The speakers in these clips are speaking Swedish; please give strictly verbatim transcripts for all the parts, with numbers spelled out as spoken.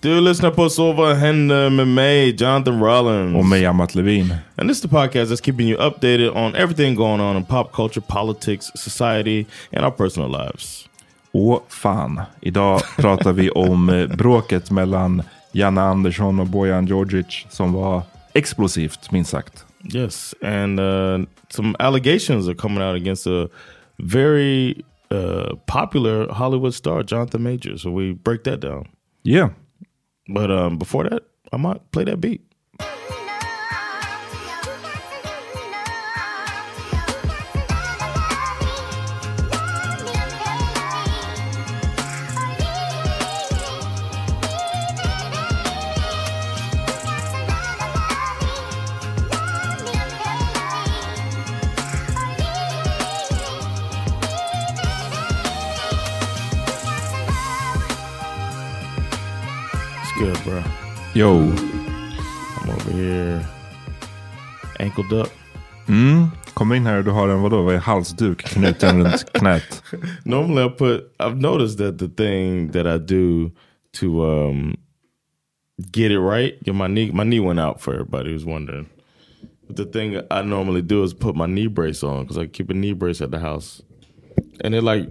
Du lyssnar på Så vad händer med mig, Jonathan Rollins. Och mig, Amat Levin. And this is the podcast that's keeping you updated on everything going on in pop culture, politics, society and our personal lives. Åh fan, idag pratar vi om bråket mellan Janne Andersson och Bojan Djordjic som var explosivt, minst sagt. Yes, and uh, some allegations are coming out against a very uh, popular Hollywood star, Jonathan Majors. So we break that down. Yeah. But um, before that, I might play that beat. Good, bro. Yo, I'm over here ankled up. Mm. Kom in här och du har en vadå? Vad är halsduk knuten runt knät? Normally I put I've noticed that the thing that I do to um get it right, yeah, my knee my knee went out for everybody who's wondering. But the thing I normally do is put my knee brace on because I keep a knee brace at the house. And it like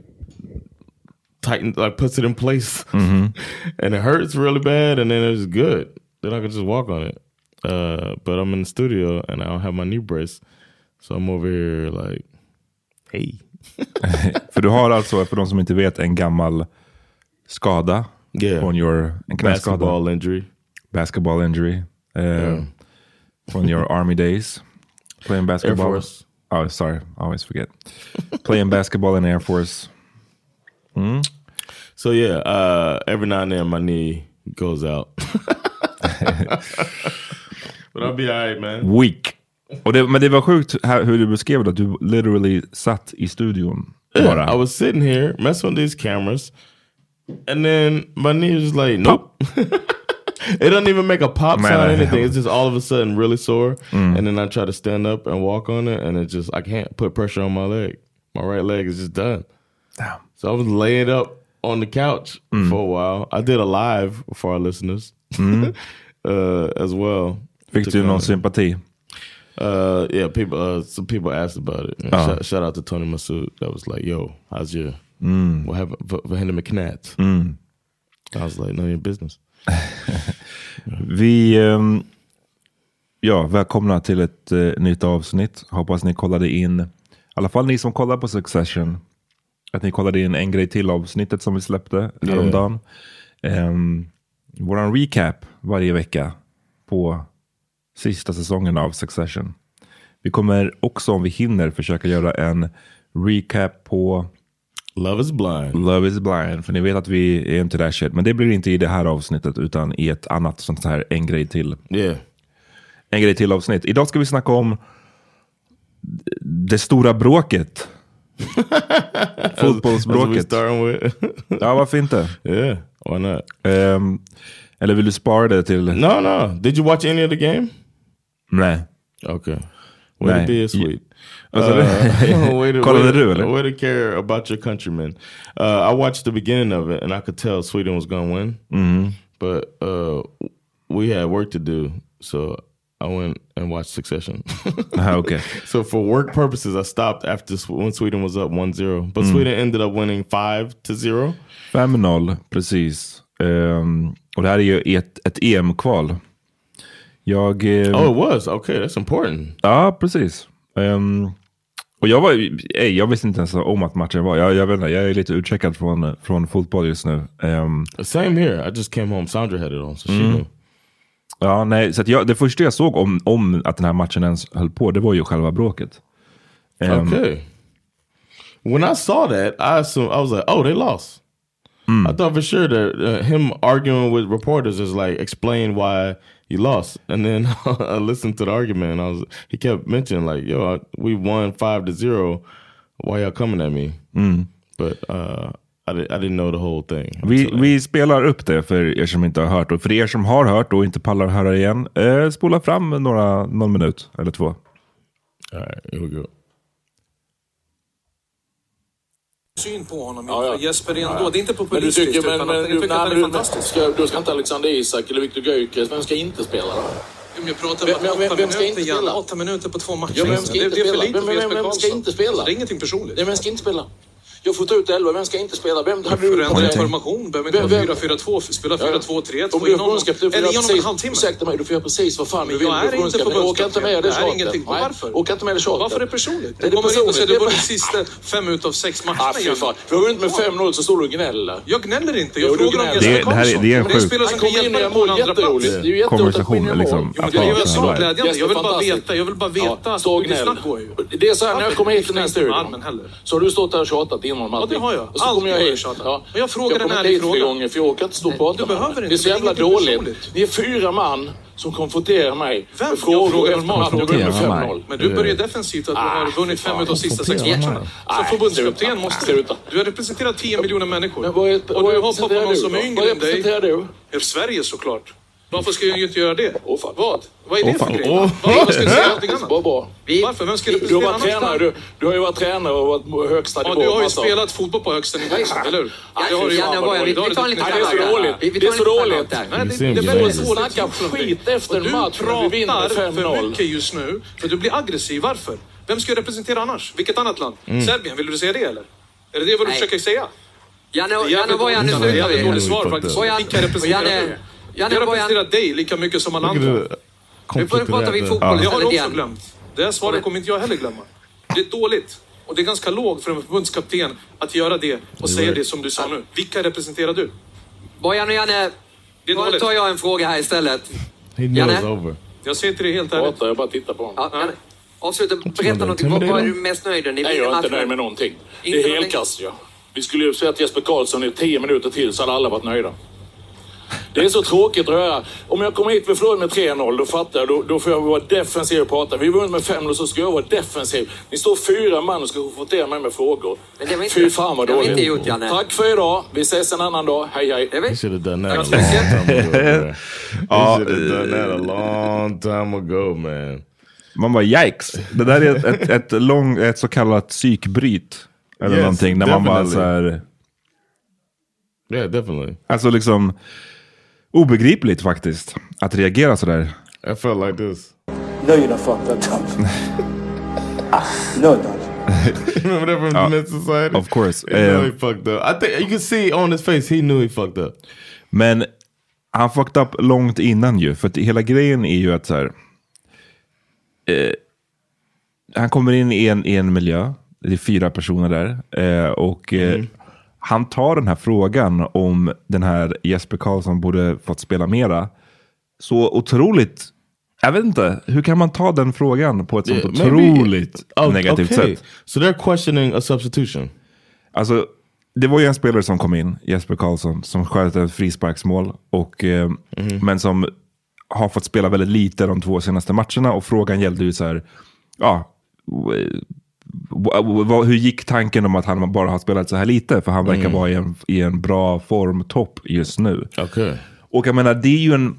tighten, like puts it in place, mm-hmm. and it hurts really bad, and then it's good. Then I can just walk on it. Uh, but I'm in the studio, and I don't have my knee brace, so I'm over here like, hey. För du har alltså, för de som inte vet, en gammal skada, yeah. on your en knäskada. Basketball injury, basketball injury, uh, yeah. on your army days, playing basketball. Air Force. Oh, sorry, I always forget. Playing basketball in Air Force. Mm. So yeah, uh, every now and then my knee goes out. But I'll be alright, man. Weak. Och det, men det var sjukt här, hur du beskrev det, att du literally satt i studion. Yeah, bara. I was sitting here messing with these cameras and then my knee was like, nope. It doesn't even make a pop man, sound or anything. It's just all of a sudden really sore. Mm. And then I try to stand up and walk on it, and it just, I can't put pressure on my leg. My right leg is just done. Damn. So I was laying up on the couch mm. for a while. I did a live for our listeners mm. uh, as well. Fick du någon sympati? Uh, yeah, people. Uh, some people asked about it. Uh-huh. Shout, shout out to Tony Massoud. That was like, yo, how's your? Mm. What happened? Vad hände med knät? Mm. I was like, no, your business. Vi um, ja, välkomna till ett uh, nytt avsnitt. Hoppas ni kollade in, i alla fall ni som kollar på Succession, att ni kollade in en grej till avsnittet som vi släppte häromdagen. Yeah. um, Våran recap varje vecka på sista säsongen av Succession. Vi kommer också, om vi hinner, försöka göra en recap på Love is Blind. Love is Blind. För ni vet att vi är inte där shit. Men det blir inte i det här avsnittet, utan i ett annat sånt här en grej till. Yeah. En grej till avsnitt. Idag ska vi snacka om det stora bråket. Fotbollsbråket. Ja, varför inte? Yeah, why not? Um, eller vill du spara det till... No, no. Did you watch any of the game? Nej. Okej. Okay. Way Nej. To be a sweet. Uh, way, to, way, to, way to care about your countrymen. Uh, I watched the beginning of it and I could tell Sweden was going to win. Mm-hmm. But uh, we had work to do. So I went and watched Succession. Ah, okay. So for work purposes, I stopped after when Sweden was up one zero. But mm. Sweden ended up winning five to zero. five noll, precis. Um, och det här är ju ett, ett E M-kval. Jag, eh, oh, it was. Okay, that's important. Ja, precis. Um, och jag var ej, jag visste inte ens om att matchen var. Jag, jag vet inte, jag är lite utcheckad från, från fotboll just nu. Um, Same here. I just came home. Sandra had it on, so she mm. knew. Ja, nej. Så att jag, det första jag såg om, om att den här matchen ens höll på, det var ju själva bråket. Um, okay. When I saw that, I assumed, I was like, oh, they lost. Mm. I thought for sure that uh, him arguing with reporters is like, explain why he lost. And then I listened to the argument and I was, he kept mentioning like, yo, I, we won five to zero. Why y'all coming at me? Mm. But uh, I, I didn't know the whole thing. Vi, vi spelar upp det för er som inte har hört. Och för er som har hört och inte pallar höra igen, eh, spola fram några, någon minut eller två. All right, here we go. Syn på honom. Ja, ja. Jesper ändå. Ja, ja. Det är inte på politiskt. Men du tycker, men, men, tycker nej, men du, ska, du ska inte Alexander Isak eller Viktor Gyökeres. Vem ska inte spela då? Om jag pratar om åtta minuter, ska inte spela? åtta minuter på två matcher. Ja, vem ska det, inte det spela? Vem, vem, vem, vem ska inte spela? Det är ingenting personligt. Ja, vem ska inte spela? Jag får ta ut elva. Vem ska inte spela? Vem har du ändrat formation? Behöver inte vem, vem? fyra fyra två. Spela fyra två tre. Om du är förvånskap, du får göra precis. Ursäkta mig, du får göra precis vad fan du vill. Jag är inte förvånskap. Åka inte med dig. Det är ingenting. Varför? Åka inte med dig. Varför är det personligt? Det kommer inte att säga, det var de sista fem ut av sex matcherna. Ja, fan. Vi har inte med fem noll så står du och gnäller. Jag gnäller inte. Jag frågar om Jesper Karlsson. Det är en sjuk konversation liksom. Det är ju så glädjande. Jag vill bara veta. Jag vill bara veta. Det är så här, när jag kommer hit till den här studion så har du stått där och tjatat. Ja, det har jag. Och så kommer jag hit. Ja. Jag frågar den här frågan. För jag åker inte stå på. Du behöver inte. Det är så jävla dåligt. Ni är fyra man som konfronterar mig. Vem frågar en man? Jag börjar med fem noll. Men du börjar defensivt att du har vunnit fem av de sista sex matcherna. Så förbundskapten måste sluta. Du har representerat tio miljoner människor. Och du hoppar på någon som är yngre än dig. Vad representerar du? I Sverige såklart. Varför ska jag inte göra det? Oh, vad? Vad är det oh, för grej? Oh. Varför ska du säga någonting annat? Bara, bara. Varför? Vem ska du du, har tränare, du, du har ju varit tränare och varit högsta nivå. Ja, du har ju spelat fotboll på högsta nivå, eller hur? Ja, det har du ju. Vi tar lite framåt. Det är så dåligt. Det är så dåligt. Det blir en snacka skit efter en match. Du pratar för mycket just nu. För du blir aggressiv. Varför? Vem ska du representera annars? Vilket annat land? Serbien, vill du säga det eller? Är det det vad du försöker säga? Janne, Bojan, nu slutar vi. Dåligt svar faktiskt. Vilka representerar Jag har representerat dig lika mycket som alla andra. Vi får prata vid fotboll. Ja. Jag har också glömt. Det här svaret kommer inte jag heller glömma. Det är dåligt. Och det är ganska lågt för en förbundskapten att göra det och säga det som du sa nu. Vilka representerar du? Bojan och Janne, då tar jag en fråga här istället. Janne? Jag ser till dig helt ärligt. Jag bara tittar på honom. Ja, avsluta, berätta någonting. Vad är du mest nöjd med? Nej, jag är inte nöjd med någonting. Det är helt kast, ja. Vi skulle ju säga att Jesper Karlsson är tio minuter till så hade alla varit nöjda. Det är så tråkigt tror jag. Om jag kommer hit med förlorad med tre noll, då fattar jag. Då, då får jag vara defensiv och prata. Vi vunnit med fem noll, så ska jag vara defensiv. Ni står fyra man och ska få till mig med frågor. Men det var inte, fy fan vad dåligt. Inte gjort, Janne. Tack för idag. Vi ses en annan dag. Hej, hej. Vi ser det där nära. Ja, det där nära long time ago, man. Man bara, yikes. Det där är ett, ett, ett, lång, ett så kallat psykbryt. Eller yes, någonting. När definitely. Man bara så här... Yeah, definitely. Alltså liksom... Obegripligt faktiskt. Att reagera så där. I felt like this. No, you're not fucked up. No, no. Remember that from the Net Society? Of course. He uh, knew he fucked up. I think you can see on his face, he knew he fucked up. Men han fucked up långt innan ju. För att hela grejen är ju att så här... Eh, han kommer in i en, i en miljö. Det är fyra personer där. Eh, och eh, mm. han tar den här frågan om den här Jesper Karlsson borde fått spela mera. Så otroligt... Jag vet inte. Hur kan man ta den frågan på ett sånt yeah, otroligt maybe, negativt okay. sätt? So they're questioning a substitution. Alltså, det var ju en spelare som kom in, Jesper Karlsson, som sköt ett frisparksmål. Och, eh, mm. Men som... har fått spela väldigt lite de två senaste matcherna. Och frågan gällde ju så här... Ja, hur gick tanken om att han bara har spelat så här lite? För han verkar mm. vara i en, i en bra formtopp just nu. Okay. Och jag menar, det är ju en...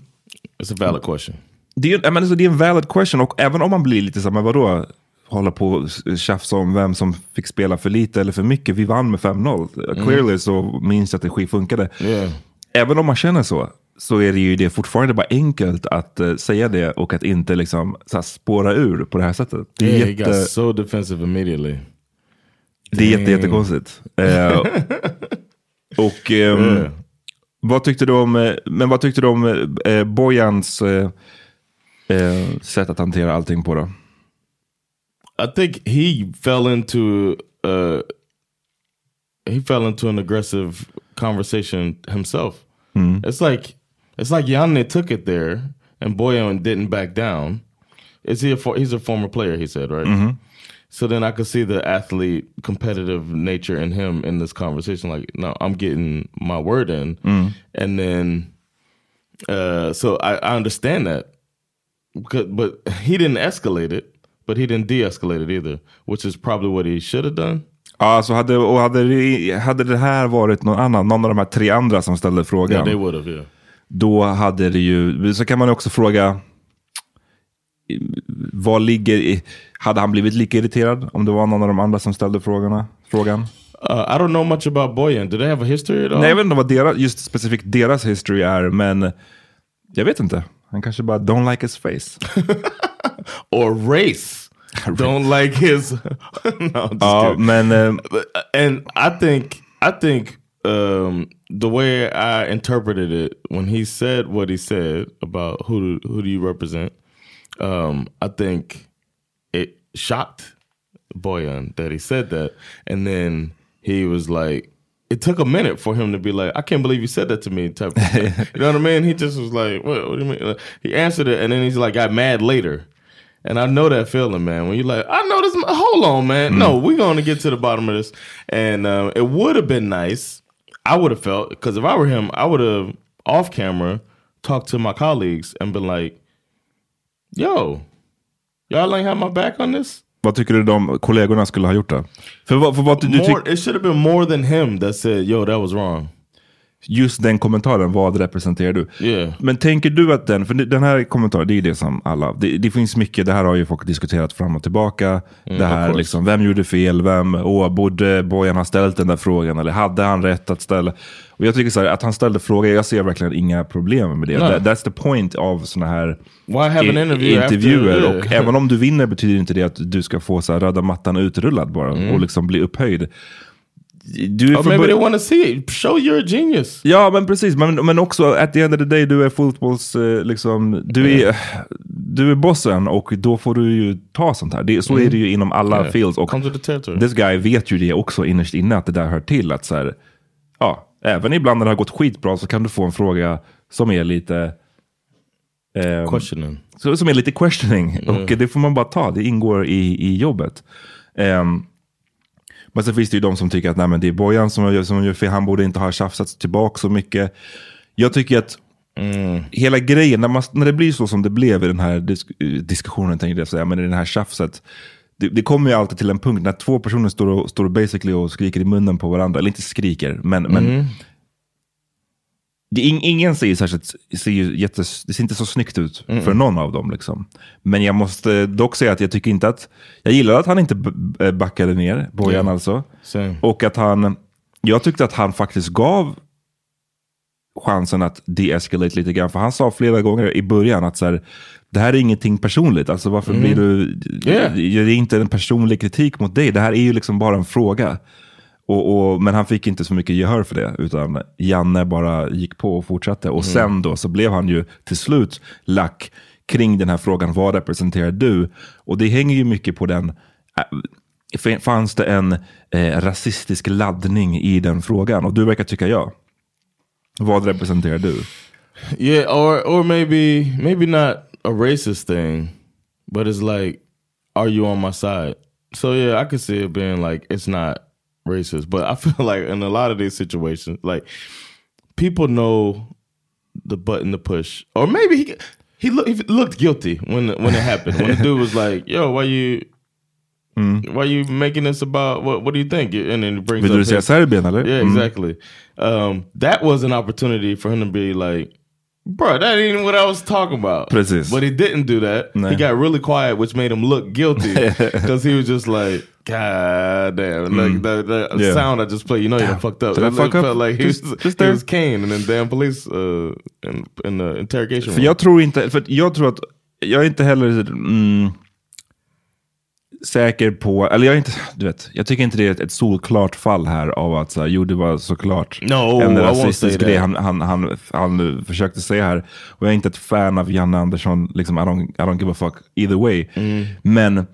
It's a valid question. Det är, jag menar, det är en valid question. Och även om man blir lite så här, men vadå? Hålla på och tjafsa om vem som fick spela för lite eller för mycket. Vi vann med fem noll. Mm. Clearly så min strategi funkade. Yeah. Även om man känner så... så är det ju det fortfarande bara enkelt att uh, säga det och att inte liksom så här, spåra ur på det här sättet. Det är yeah, jätte... he got so defensive immediately. Det är jätte, jättekonstigt. Uh, och um, yeah. vad tyckte du om men vad tyckte du om uh, Bojans uh, uh, sätt att hantera allting på då? I think he fell into uh, he fell into an aggressive conversation himself. Mm. It's like It's like Janne took it there, and Bojan didn't back down. Is he a for, he's a former player, he said, right? Mm-hmm. So then I could see the athlete, competitive nature in him in this conversation. Like, no, I'm getting my word in, mm. and then uh, so I, I understand that. Because, but he didn't escalate it, but he didn't de-escalate it either, which is probably what he should have done. Ja, så hade, och hade, hade det här varit någon annan, någon av de här tre andra som ställde frågan. Yeah, they would have, yeah. Då hade det ju, så kan man också fråga, vad ligger, hade han blivit lika irriterad om det var någon av de andra som ställde frågorna, frågan? Uh, I don't know much about Bojan. Do they have a history at all? Nej, jag vet inte vad deras, just specifikt deras history är, men jag vet inte. Han kanske bara don't like his face. Or race. Don't like his no, just uh, man, um, and I think I think um, the way I interpreted it when he said what he said about who do, who do you represent, um, I think it shocked Bojan that he said that, and then he was like, it took a minute for him to be like, I can't believe you said that to me type of thing. You know what I mean? He just was like, what, what do you mean? Like, he answered it, and then he's like, got mad later. And I know that feeling, man. When you're like, I know this. Hold on, man. Mm. No, we're going to get to the bottom of this. And uh, it would have been nice. I would have felt, because if I were him, I would have off camera talked to my colleagues and been like, yo, y'all ain't have my back on this? Vad tycker du de kollegorna skulle ha gjort då? För, för vad du more, ty- it should have been more than him that said, yo, that was wrong. Just den kommentaren, vad representerar du? Yeah. Men tänker du att den, för den här kommentaren, det är ju det som alla, det, det finns mycket, det här har ju folk diskuterat fram och tillbaka, mm, det här liksom, vem gjorde fel, vem, åh, borde Bojan ha ställt den där frågan, eller hade han rätt att ställa, och jag tycker så här, att han ställde frågan, jag ser verkligen inga problem med det. No. That, that's the point av såna här i, interview intervjuer, after, och även om du vinner betyder inte det att du ska få så här röda mattan utrullad bara, mm. och liksom bli upphöjd. Du är oh, maybe they want to see it. Show you're a genius. Ja, men precis. Men, men också, at the end of the day, du är fotbolls... Liksom, du, är, mm. du är bossen och då får du ju ta sånt här. Det, så mm. är det ju inom alla yeah. fields. Och come to the territory. This guy vet ju det också innerst inne att det där hör till. Att så här, ja, även ibland när det har gått skitbra så kan du få en fråga som är lite... Eh, questioning. Så, som är lite questioning. Mm. Och det får man bara ta. Det ingår i, i jobbet. Um, Men så finns det ju de som tycker att nej, men det är Bojan som gör fel, han borde inte ha tjafsat tillbaka så mycket. Jag tycker att Mm. Hela grejen, när, man, när det blir så som det blev i den här disk- diskussionen tänkte jag säga, men i den här tjafset, det, det kommer ju alltid till en punkt när två personer står och, står och basically och skriker i munnen på varandra, eller inte skriker, men, mm. men det, ingen säger särskilt, ser ju jättes, det ser inte så snyggt ut mm. för någon av dem liksom. Men jag måste dock säga att jag tycker inte att, jag gillar att han inte backade ner Bojan mm. alltså så. Och att han, jag tyckte att han faktiskt gav chansen att deescalate lite grann, för han sa flera gånger i början att så här, det här är ingenting personligt, alltså varför mm. blir du yeah. det är inte en personlig kritik mot dig, det här är ju liksom bara en fråga och, och, men han fick inte så mycket gehör för det, utan Janne bara gick på och fortsatte och mm. sen då så blev han ju till slut lack kring den här frågan, vad representerar du? Och det hänger ju mycket på den, fanns det en eh, rasistisk laddning i den frågan, och du verkar tycka ja. Vad representerar du? Yeah, or or maybe maybe not a racist thing, but it's like, are you on my side? So yeah, I could see it being like it's not racist, but I feel like in a lot of these situations, like people know the button to push, or maybe he he, look, he looked guilty when when it happened. When the dude was like, "Yo, why you?" Mm. Why are you making this about what? What do you think? And then it brings up his, Serbian, right? Yeah, exactly. Mm. Um, that was an opportunity for him to be like, "Bro, that ain't what I was talking about." Precis. But he didn't do that. No. He got really quiet, which made him look guilty because he was just like, "God damn!" Mm. Like that, that yeah. sound I just played, you know, you done fucked up. Did I fuck up? Felt like he was, just he was Kane, and then damn police uh, in, in the interrogation. För jag tror inte, för jag tror att jag inte heller. Mm, säker på, eller jag är inte, du vet, jag tycker inte det är ett, ett solklart fall här av att så här, jo det var såklart no, en rasistisk grej han, han, han, han försökte säga här, och jag är inte ett fan av Janne Andersson liksom, I don't, I don't give a fuck either way mm. men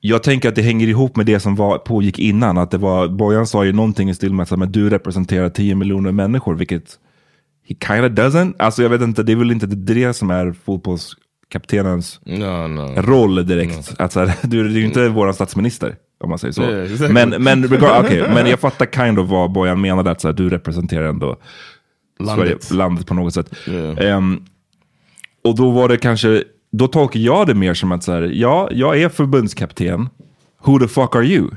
jag tänker att det hänger ihop med det som var, pågick innan, att det var, Bojan sa ju någonting i stil med att du representerar tio miljoner människor, vilket he kinda doesn't, alltså jag vet inte, det är väl inte det som är fotbolls kaptenens no, no. roll direkt. No. Att så här, du, du är ju inte vår statsminister om man säger så. Yeah, exactly. Men men regard, okay, men jag fattar kind of vad Bojan menade, att så här, du representerar ändå landet. Sverige, landet på något sätt. Yeah. Um, och då var det kanske, då tolkar jag det mer som att så här, ja, jag är förbundskapten. Who the fuck are you?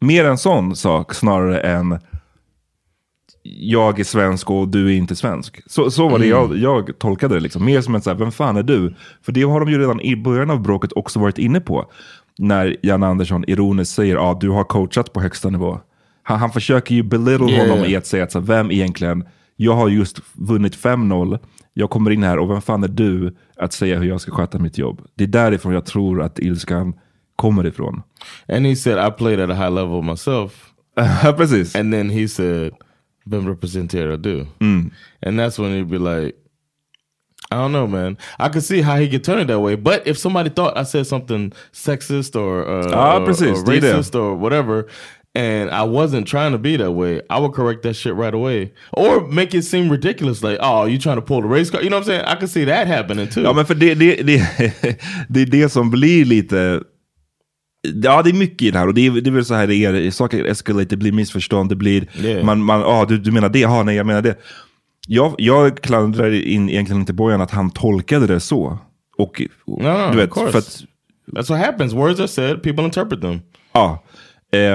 Mer en sån sak snarare än jag är svensk och du är inte svensk. Så, så var det mm. jag, jag tolkade det liksom. Mer som att säga, vem fan är du? För det har de ju redan i början av bråket också varit inne på. När Janne Andersson ironiskt säger, ja ah, du har coachat på högsta nivå. Han, han försöker ju belittle yeah, honom yeah. i att säga, att så, vem egentligen? Jag har just vunnit fem noll. Jag kommer in här och vem fan är du att säga hur jag ska sköta mitt jobb? Det är därifrån jag tror att ilskan kommer ifrån. And he said, I played at a high level myself. Precis. And then he said, vem representerar du? Mm. And that's when he'd be like, I don't know, man. I could see how he could turn it that way. But if somebody thought I said something sexist or, uh, ah, or, precis, or racist or whatever, and I wasn't trying to be that way, I would correct that shit right away. Or make it seem ridiculous, like, oh, you trying to pull the race car? You know what I'm saying? I could see that happening too. Ja, men för det, det, det, det är det som blir lite... Ja, det är mycket i det här, och det är, det är väl så här det är, saker escalate, det blir missförstånd, det blir, yeah. man, man, ja ah, du, du menar det, ja nej jag menar det. Jag, jag klandrar in egentligen inte Bojan att han tolkade det så, och, och no, no, du vet, för att, that's what happens, words are said, people interpret them. Ja,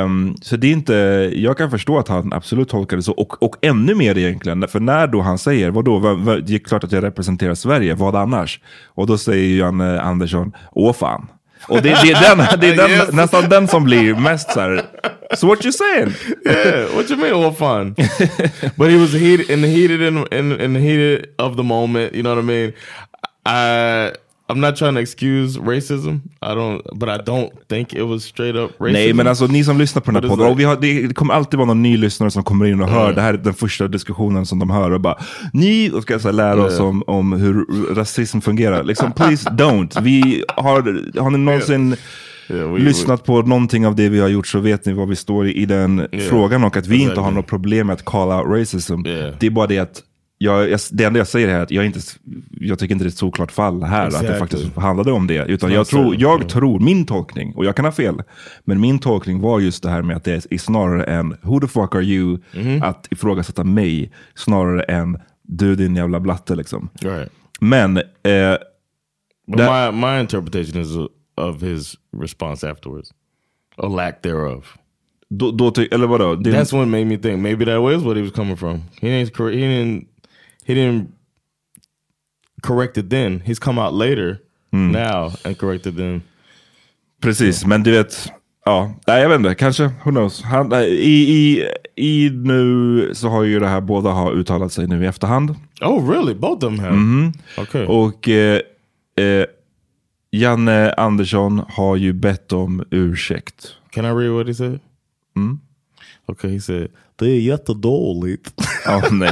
um, så det är inte, jag kan förstå att han absolut tolkade så, och, och ännu mer egentligen, för när då han säger, vadå, vad, det är klart att jag representerar Sverige, vad annars? Och då säger Janne Andersson, åh fan. Och det, det är, den, det är den, yes. nästan den som blir mest så här, so what you saying? Yeah, what you mean, all fun? But he was heated, in the heated in, in, in the heated of the moment, you know what I mean? I, I'm not trying to excuse racism, I don't, but I don't think it was straight up racism. Nej, men alltså ni som lyssnar på den här podden, och vi har, det kommer alltid vara någon ny lyssnare som kommer in och hör, mm. det här är den första diskussionen som de hör, och bara, ni ska så här, lära yeah. oss om, om hur rasism fungerar. Liksom, please don't. Vi har, har ni någonsin yeah. Yeah, we, lyssnat we. på någonting av det vi har gjort, så vet ni vad vi står i, i den yeah. frågan, och att vi exactly. inte har något problem med att kalla racism. Yeah. Det är bara det att Jag, jag, det enda jag säger här är att jag, inte, jag tycker inte det är ett såklart fall här, exactly. att det faktiskt handlade om det, utan jag tror, jag tror, min tolkning, och jag kan ha fel, men min tolkning var just det här med att det är snarare än who the fuck are you, mm-hmm. att ifrågasätta mig, snarare än du din jävla blatte liksom. Right. Men eh, that, my, my interpretation is of his response afterwards. Or lack thereof. Då, då ty- eller vadå? Din... That's what made me think. Maybe that was what he was coming from. He didn't. He didn't. He didn't correct it then. He's come out later mm. now and corrected them. Precis, yeah. Men du vet. Ja, nej, jag vet inte, kanske, who knows. Han, i, i, i nu så har ju det här, båda har uttalat sig nu i efterhand. Oh really, both them have? Mm-hmm. Okay. Och eh, eh, Janne Andersson har ju bett om ursäkt. Can I read what he said? Mm. Okay, he said, det är jättedåligt. Ja, oh, nej.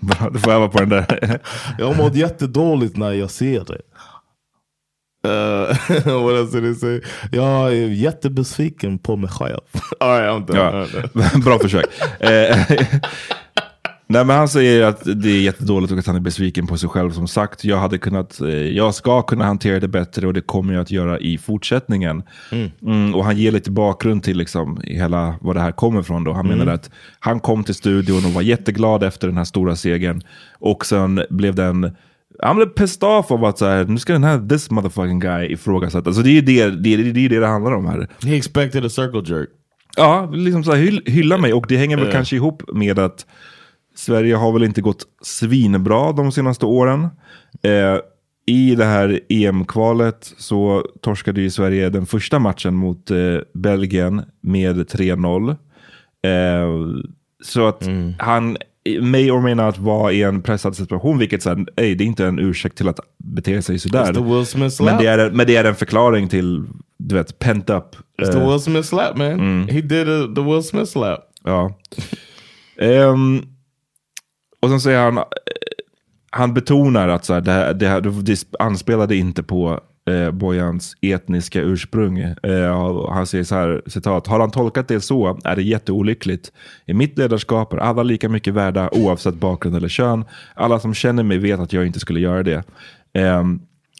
Bra, då får jag vara på den där. Jag har mått jättedåligt när jag ser det. Uh, what else did he say? Jag är jättebesviken på mig själv. All right, I'm done. Ja. Right. Bra försök. Nej, men han säger att det är jättedåligt och att han är besviken på sig själv. Som sagt, jag hade kunnat, jag ska kunna hantera det bättre och det kommer jag att göra i fortsättningen. Mm. Mm, och han ger lite bakgrund till liksom hela vad det här kommer ifrån då. Han mm. menar att han kom till studion och var jätteglad efter den här stora segern och sen blev den I'm gonna pissed off av att så här, nu ska den här this motherfucking guy ifrågasätta. Alltså det är ju det det, det, det, det det handlar om här. He expected a circle jerk. Ja, liksom så här, hyll, hylla mig. Och det hänger väl yeah. kanske ihop med att Sverige har väl inte gått svinbra de senaste åren. Eh, I det här E M-kvalet så torskade ju Sverige den första matchen mot eh, Belgien med tre noll. Eh, så att mm. han... may or may not vara i en pressad situation, vilket sen, ej, det är inte en ursäkt till att bete sig sådär. Men det, är, men det är en förklaring till, du vet, pent up. It's uh, the Will Smith slap, man. Mm. He did a, the Will Smith slap. Ja. um, och sen säger han, han betonar att så här, det, här, det, här, det anspelade inte på eh, Bojans etniska ursprung. Eh, han säger så här, citat, har han tolkat det så är det jätteolyckligt. I mitt ledarskap är alla lika mycket värda oavsett bakgrund eller kön. Alla som känner mig vet att jag inte skulle göra det. Eh,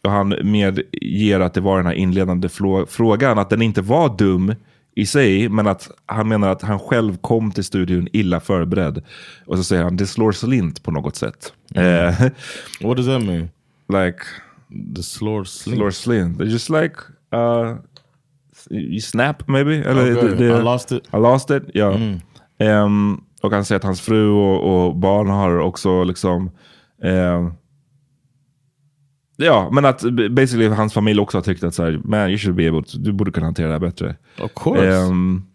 och han medger att det var den här inledande flå- frågan, att den inte var dum i sig, men att han menar att han själv kom till studion illa förberedd. Och så säger han, det slår slint på något sätt. Mm. Eh, What does that mean? Like... the slår slint. Slår slint. They're just like uh, you snap maybe. Eller, okay. det, det, I lost it. I lost it. Ja. Mm. Um, och han säger att hans fru och, och barn har också liksom. Um, ja, men att basically hans familj också har tyckt att så här, man, you should be able to, du borde kunna hantera det här bättre. Of course. Um,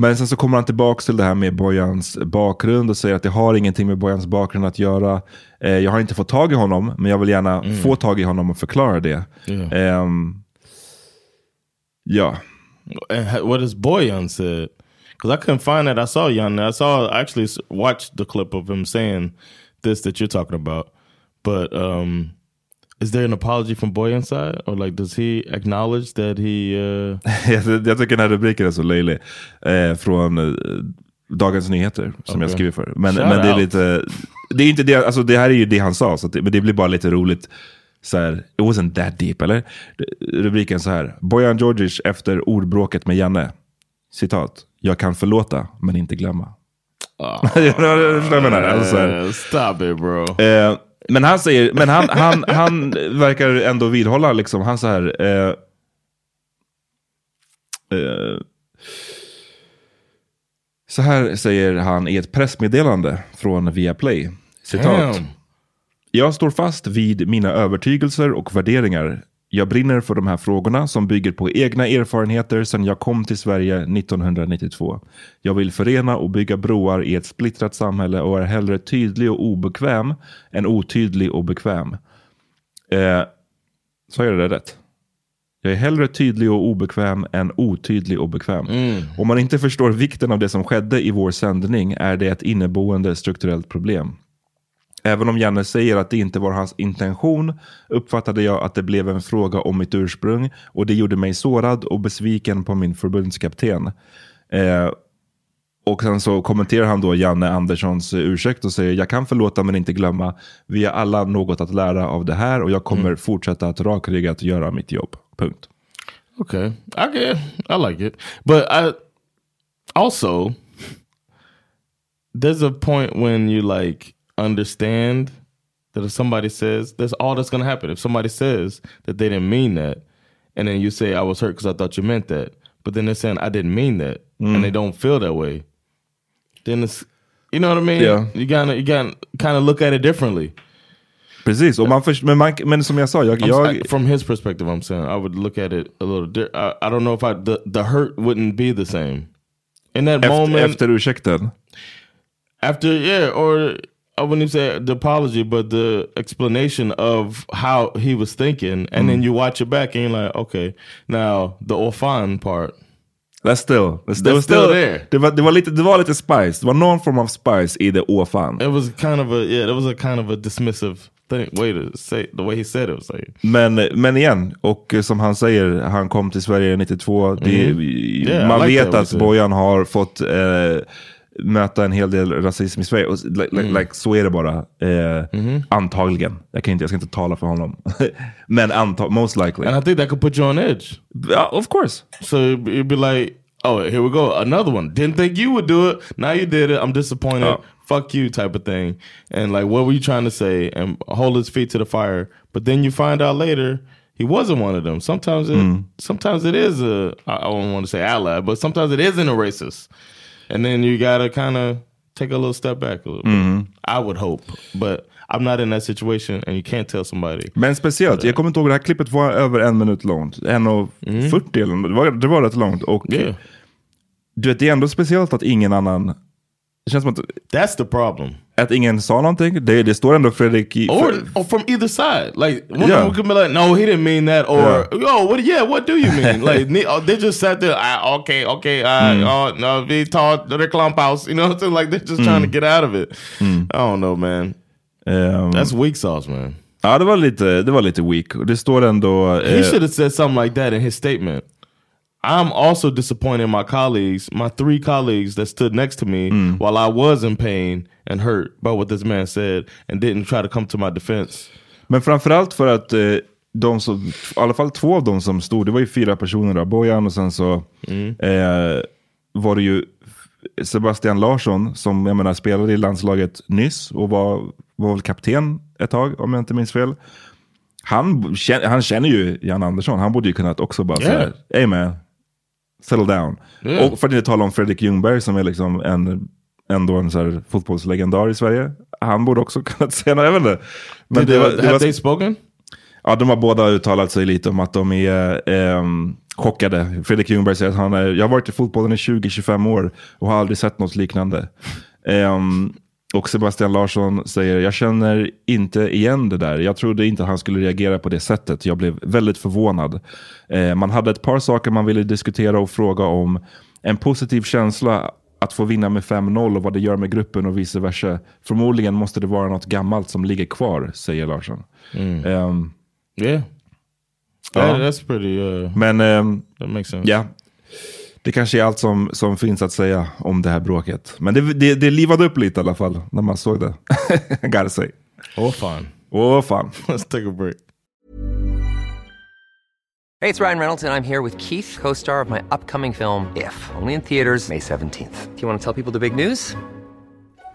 Men sen så kommer han tillbaka till det här med Bojans bakgrund och säger att det har ingenting med Bojans bakgrund att göra. Eh, jag har inte fått tag i honom, men jag vill gärna mm. få tag i honom och förklara det. Yeah. Um, ja. What is Bojan said? Because I couldn't find that. I saw Janne. I saw, I actually watched the clip of him saying this that you're talking about. But um, is there an apology from Bojan's side? Or like, does he acknowledge that he... Uh... jag tycker den här rubriken är så löjlig. Eh, från eh, Dagens Nyheter, som okay. jag skriver för. Men, men det är lite... Det är inte det, alltså det här är ju det han sa, så att det, men det blir bara lite roligt. Så här, it wasn't that deep, eller? Rubriken så här. Bojan Djordjic efter ordbråket med Janne. Citat. Jag kan förlåta, men inte glömma. Oh, alltså, uh, stop it, bro. Eh, Men han säger, men han, han, han verkar ändå vidhålla liksom, han så här eh, eh, så här säger han i ett pressmeddelande från Viaplay. Citat. Damn. Jag står fast vid mina övertygelser och värderingar. Jag brinner för de här frågorna som bygger på egna erfarenheter sedan jag kom till Sverige nittonhundranittiotvå. Jag vill förena och bygga broar i ett splittrat samhälle och är hellre tydlig och obekväm än otydlig och bekväm. Eh, så är det rätt. Jag är hellre tydlig och obekväm än otydlig och bekväm. Mm. Om man inte förstår vikten av det som skedde i vår sändning är det ett inneboende strukturellt problem. Även om Janne säger att det inte var hans intention uppfattade jag att det blev en fråga om mitt ursprung och det gjorde mig sårad och besviken på min förbundskapten. Eh, och sen så kommenterar han då Janne Anderssons ursäkt och säger jag kan förlåta men inte glömma. Vi har alla något att lära av det här och jag kommer mm. fortsätta att rakryggat göra mitt jobb. Punkt. Okej, okay. okay. I like it. But I also... there's a point when you like understand that if somebody says, that's all that's going to happen. If somebody says that they didn't mean that, and then you say, I was hurt because I thought you meant that, but then they're saying, I didn't mean that, mm. and they don't feel that way, then it's, you know what I mean? Yeah. You gotta, you gotta kind of look at it differently. Precis, och man för, men, man, men som jag sa, jag, jag... From his perspective, I'm saying, I would look at it a little different. I, I don't know if I, the, the hurt wouldn't be the same. In that efter, moment... Efter ursäkten? After, yeah, or... I wouldn't say the apology, but the explanation of how he was thinking, and mm. then you watch it back, and you're like, okay, now the orphan part. That's still, that's still, that's still, still there. Det var, det var lite, det var lite spice. Det var någon form av spice i det orphan. It was kind of a, yeah, that was a kind of a dismissive thing. Way to say the way he said it was like. Men, men igen, och som han säger, han kom till Sverige nittiotvå. Mm. Det, yeah, man like vet att Bojan har fått. Eh, möta en hel del rasism i Sverige och like, mm. like, så är det bara eh, mm-hmm. antagligen, jag kan inte, jag ska inte tala för honom men antag- most likely, and I think that could put you on edge, uh, of course, so you'd be like, oh, here we go, another one, didn't think you would do it, now you did it, I'm disappointed, oh. fuck you type of thing, and like, what were you trying to say, and hold his feet to the fire, but then you find out later he wasn't one of them. Sometimes it, mm. sometimes it is a, I don't want to say ally, but sometimes it isn't a racist. And then you gotta kind of take a little step back a little bit. Mm. I would hope, but I'm not in that situation and you can't tell somebody. Men speciellt, jag kommer inte ihåg, det här klippet var över en minut långt. En och mm. fyrtio, det var, det var rätt långt. Och yeah. du vet, det är ändå speciellt att ingen annan... Det känns som att... That's the problem. Att ingen sa någonting. Det, det står ändå Fredrik... I, or, or from either side. Like, one yeah. of them could be like, no, he didn't mean that. Or, yeah. yo, what, yeah, what do you mean? Like, they just sat there, ah, okay, okay, ah, mm. oh, no, vi tar det klumphouse. You know what I'm saying? Like, they're just mm. trying to get out of it. Mm. I don't know, man. Um, That's weak sauce, man. Ja, det var lite, det var lite weak. Det står ändå... He eh, should have said something like that in his statement. I'm also disappointed in my colleagues, my three colleagues that stood next to me mm. while I was in pain and hurt by what this man said and didn't try to come to my defense. Men framförallt för att eh, de som, i alla fall två av dem som stod, det var ju fyra personer då, Bojan och sen så mm. eh, var det ju Sebastian Larsson som, jag menar, spelade i landslaget nyss och var, var väl kapten ett tag om jag inte minns fel. Han, han känner ju Janne Andersson, han borde ju kunnat också bara yeah. säga, hey man, settle down. Yeah. Och för att inte tala om Fredrik Ljungberg som är liksom en, ändå en så här fotbollslegendar i Sverige. Han borde också kunnat säga något, jag vet inte. Men det, det var, det have var, they spoken? Ja, de har båda uttalat sig lite om att de är eh, chockade. Fredrik Ljungberg säger att han är, jag har varit i fotbollen i tjugo till tjugofem år och har aldrig sett något liknande. Eh, och Sebastian Larsson säger, jag känner inte igen det där. Jag trodde inte han skulle reagera på det sättet. Jag blev väldigt förvånad. Eh, man hade ett par saker man ville diskutera och fråga om. En positiv känsla att få vinna med fem noll och vad det gör med gruppen och vice versa. Förmodligen måste det vara något gammalt som ligger kvar, säger Larsson. Mm. Um, yeah. yeah. That's pretty... Uh, men... Um, that makes sense. Yeah. Det kanske är allt som, som finns att säga om det här bråket. Men det, det, det livade upp lite i alla fall när man såg det. I gotta say. Åh fan. Åh fan. Let's take a break. Hey, it's Ryan Reynolds and I'm here with Keith, co-star of my upcoming film, If, only in theaters May seventeenth. Do you want to tell people the big news?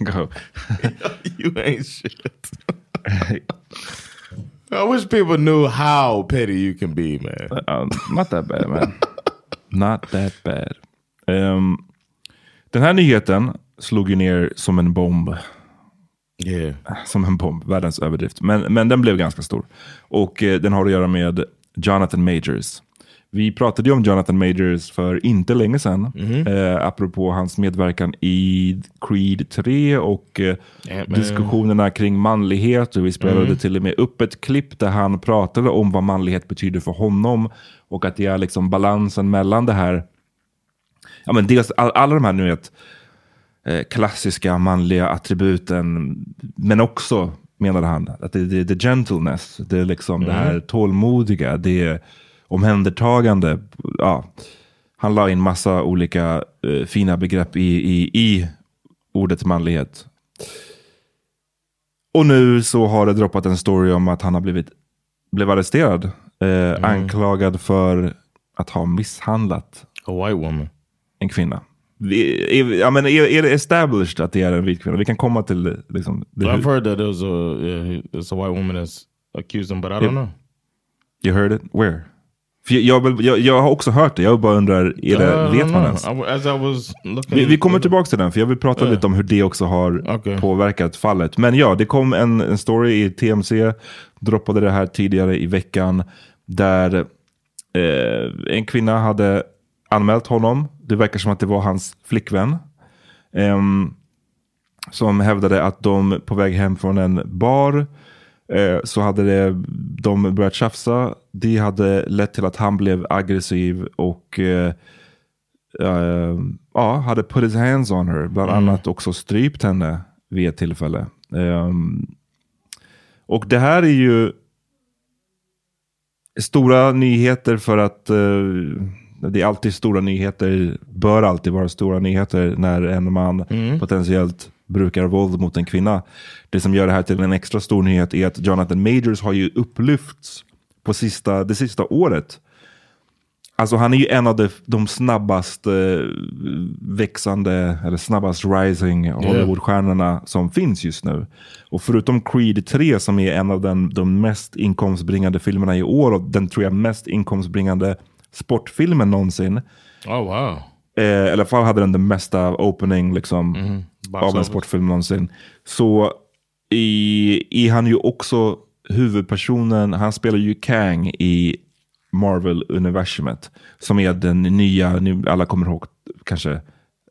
Go. You ain't shit. I wish people knew how petty you can be, man. Uh, not that bad, man. Not that bad. Um, den här nyheten slog ju ner som en bomb. Yeah. Som en bomb, världens överdrift. Men, men den blev ganska stor. Och eh, den har att göra med Jonathan Majors. Vi pratade ju om Jonathan Majors för inte länge sedan. Mm-hmm. Eh, apropå hans medverkan i Creed tre och eh, yeah, diskussionerna kring manlighet. Och vi spelade mm-hmm. till och med upp ett klipp där han pratade om vad manlighet betyder för honom. Och att det är liksom balansen mellan det här. Ja, men dels all, alla de här nu vet, eh, klassiska manliga attributen. Men också, menade han, att det är the gentleness. Det är liksom mm-hmm. det här tålmodiga. Det är omhändertagande, ja, han la in massa olika eh, fina begrepp i, i, i ordet manlighet. Och nu så har det droppat en story om att han har blivit blev arresterad, eh, mm. anklagad för att ha misshandlat a white woman, en kvinna. Vi, är, ja, men är, är det established att det är en vit kvinna? Vi kan komma till liksom. Well, I've heard that there's a, yeah, there's a white woman that's accused him, but I don't yeah. know. You heard it? Where? Jag, jag, jag har också hört det. Jag bara undrar, är det, uh, vet man ens? As I was looking... vi, vi kommer tillbaka till den, för jag vill prata uh. lite om hur det också har okay. påverkat fallet. Men ja, det kom en, en story i T M C, droppade det här tidigare i veckan, där eh, en kvinna hade anmält honom. Det verkar som att det var hans flickvän, eh, som hävdade att de på väg hem från en bar... så hade det, de börjat tjafsa. Det hade lett till att han blev aggressiv och uh, uh, ja, hade put his hands on her, bland mm. annat också strypt henne vid ett tillfälle. Um, och det här är ju stora nyheter, för att uh, det är alltid stora nyheter, bör alltid vara stora nyheter när en man mm. potentiellt brukar våld mot en kvinna. Det som gör det här till en extra stor nyhet är att Jonathan Majors har ju upplyfts på sista, det sista året. Alltså han är ju en av de, de snabbast eh, växande, eller snabbast rising Hollywoodstjärnorna som finns just nu. Och förutom Creed tre, som är en av den, de mest inkomstbringande filmerna i år, och den tror jag mest inkomstbringande sportfilmen någonsin. Oh wow. Eh, I alla fall hade den den mesta opening liksom mm. av en sportfilm någonsin. Så är han ju också huvudpersonen. Han spelar ju Kang i Marvel-universumet, som är den nya, alla kommer ihåg kanske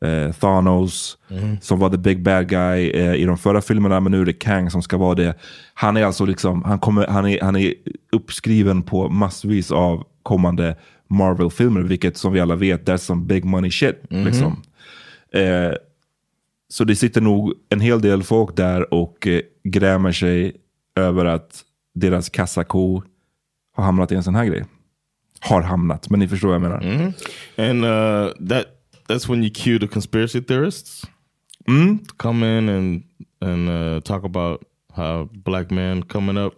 eh, Thanos mm. som var the big bad guy eh, i de förra filmerna, men nu är det Kang som ska vara det. Han är alltså liksom, han, kommer, han, är, han är uppskriven på massvis av kommande Marvel-filmer, vilket som vi alla vet, that's some big money shit mm. liksom. Eh, Så det sitter nog en hel del folk där och eh, grämer sig över att deras kassako har hamnat i en sån här grej. Har hamnat, men ni förstår vad jag menar. Mm. And uh, that that's when you cue the conspiracy theorists mm. come in and and uh, talk about how black men coming up,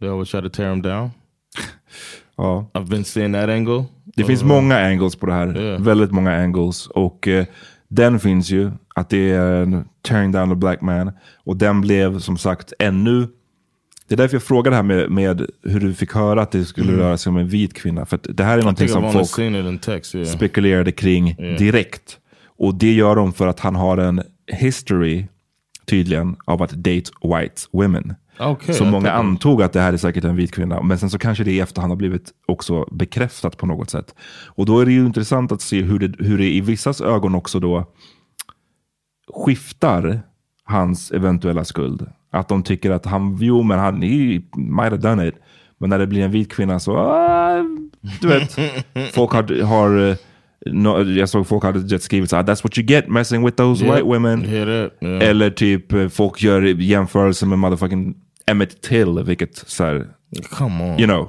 they always try to tear them down. Ja. I've been seeing that angle. Det uh, finns många angles på det här. Yeah. Väldigt många angles. Och eh, den finns ju, att det är en tearing down the black man. Och den blev som sagt ännu... Det är därför jag frågade här med, med hur du fick höra att det skulle mm. röra sig om en vit kvinna. För det här är någonting som folk text, yeah. spekulerade kring yeah. direkt. Och det gör de för att han har en history, tydligen, av att date white women. Okay, så många antog att det här är säkert en vit kvinna. Men sen så kanske det i efterhand har blivit också bekräftat på något sätt. Och då är det ju intressant att se hur det, hur det i vissas ögon också då skiftar hans eventuella skuld. Att de tycker att han, jo men han he might have done it. Men när det blir en vit kvinna så, ah, du vet. Folk har, har no, jag såg folk hade skrivit så här, that's what you get messing with those yeah. white women. Yeah. Eller typ folk gör jämförelser med motherfucking Emmett Till, vilket så här, come on. You know.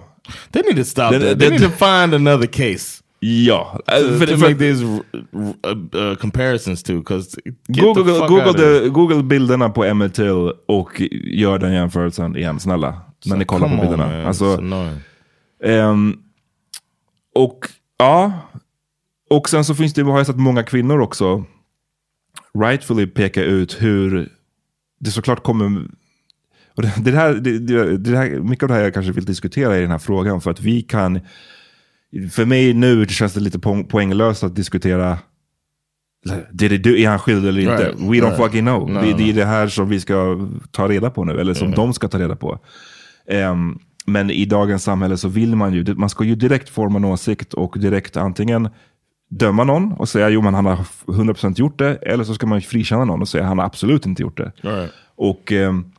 They need to stop that. They, they, they need to find another case. Yeah, to, for, to for, make these r- r- uh, comparisons to, because Google the Google, the, Google bilderna på Emmett Till och gör den jämförelsen igen, snälla. När ni kollar på bilderna. On, alltså, um, och ja, och sen så finns det, har jag sett många kvinnor också rightfully peka ut hur det såklart kommer. Och det, det här, det, det här, mycket av det här jag kanske vill diskutera i den här frågan, för att vi kan. För mig nu det känns det lite po- poänglöst att diskutera did it do, är han skyldig eller inte? Right. We don't right. fucking know. No, det, det är det här som vi ska ta reda på nu. Eller som mm. de ska ta reda på. Um, men i dagens samhälle så vill man ju, man ska ju direkt forma en åsikt och direkt antingen döma någon och säga jo, men han har hundra procent gjort det. Eller så ska man ju frikänna någon och säga han har absolut inte gjort det. Right. Och um,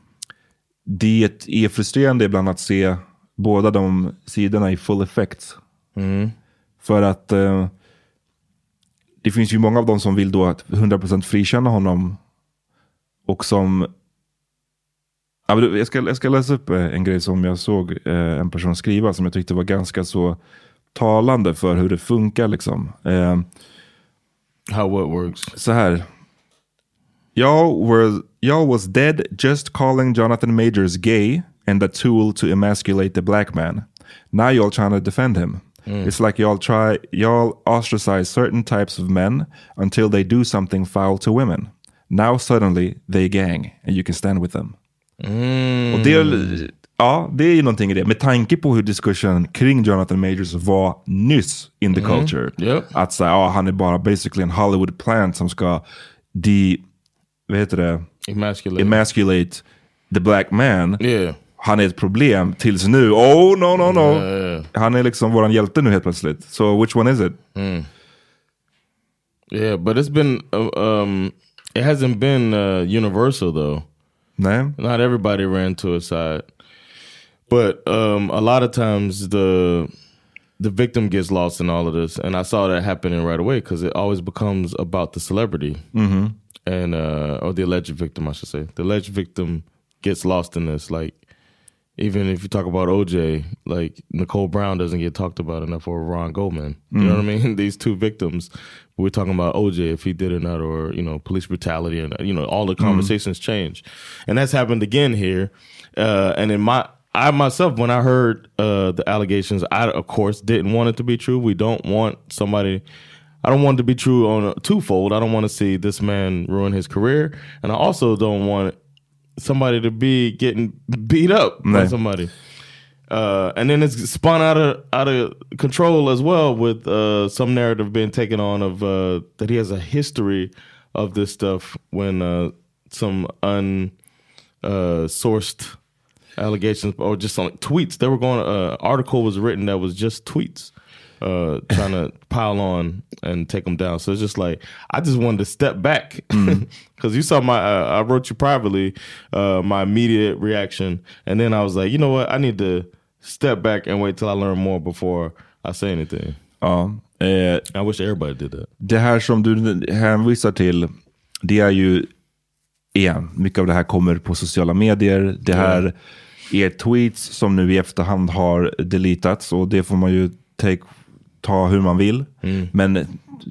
det är frustrerande ibland att se båda de sidorna i full effect. Mm. För att eh, det finns ju många av dem som vill då att hundra procent frikänna honom och som jag ska, jag ska läsa upp en grej som jag såg eh, en person skriva som jag tyckte var ganska så talande för hur det funkar liksom. eh, How it works. Så här: Y'all were, y'all was dead just calling Jonathan Majors gay and a tool to emasculate the black man. Now y'all trying to defend him. Mm. It's like y'all try y'all ostracize certain types of men until they do something foul to women. Now suddenly they gang and you can stand with them. Mm. Och det är, ja, det är ju någonting i det. Med tanke på hur diskussionen kring Jonathan Majors var nyss in the mm. culture. Yep. Att säga, ja, han är bara basically en Hollywood plant som ska de, vad heter det? Emasculate. Emasculate the black man. Yeah. Han är ett problem tills nu. Oh, no, no, no. Yeah. Han är liksom våran hjälte nu helt plötsligt. So which one is it? Mm. Yeah, but it's been... Um, it hasn't been uh, universal, though. No? Not everybody ran to a side. But um, a lot of times the the victim gets lost in all of this. And I saw that happening right away because it always becomes about the celebrity. Mm-hmm. and uh, Or the alleged victim, I should say. The alleged victim gets lost in this, like... Even if you talk about O J, like Nicole Brown doesn't get talked about enough, or Ron Goldman. You mm. know what I mean? These two victims, we're talking about O J, if he did or not, or, you know, police brutality, and, you know, all the conversations mm. change. And that's happened again here. Uh, and in my, I myself, when I heard uh, the allegations, I, of course, didn't want it to be true. We don't want somebody... I don't want it to be true on a twofold. I don't want to see this man ruin his career. And I also don't want... somebody to be getting beat up Nej. by somebody. Uh, and then it's spun out of out of control as well with uh, some narrative being taken on of uh, that he has a history of this stuff when uh, some unsourced uh, allegations or just on like, tweets. They were going, uh, article was written that was just tweets uh, trying to pile on and take them down. So it's just like, I just wanted to step back. Mm. Because you saw my, uh, I wrote you privately, uh, my immediate reaction. And then I was like, you know what? I need to step back and wait till I learn more before I say anything. Ja. Eh, I wish everybody did that. Det här som du hänvisar till, det är ju, igen, mycket av det här kommer på sociala medier. Det här mm. är tweets som nu i efterhand har deletats. Och det får man ju take, ta hur man vill. Mm. Men...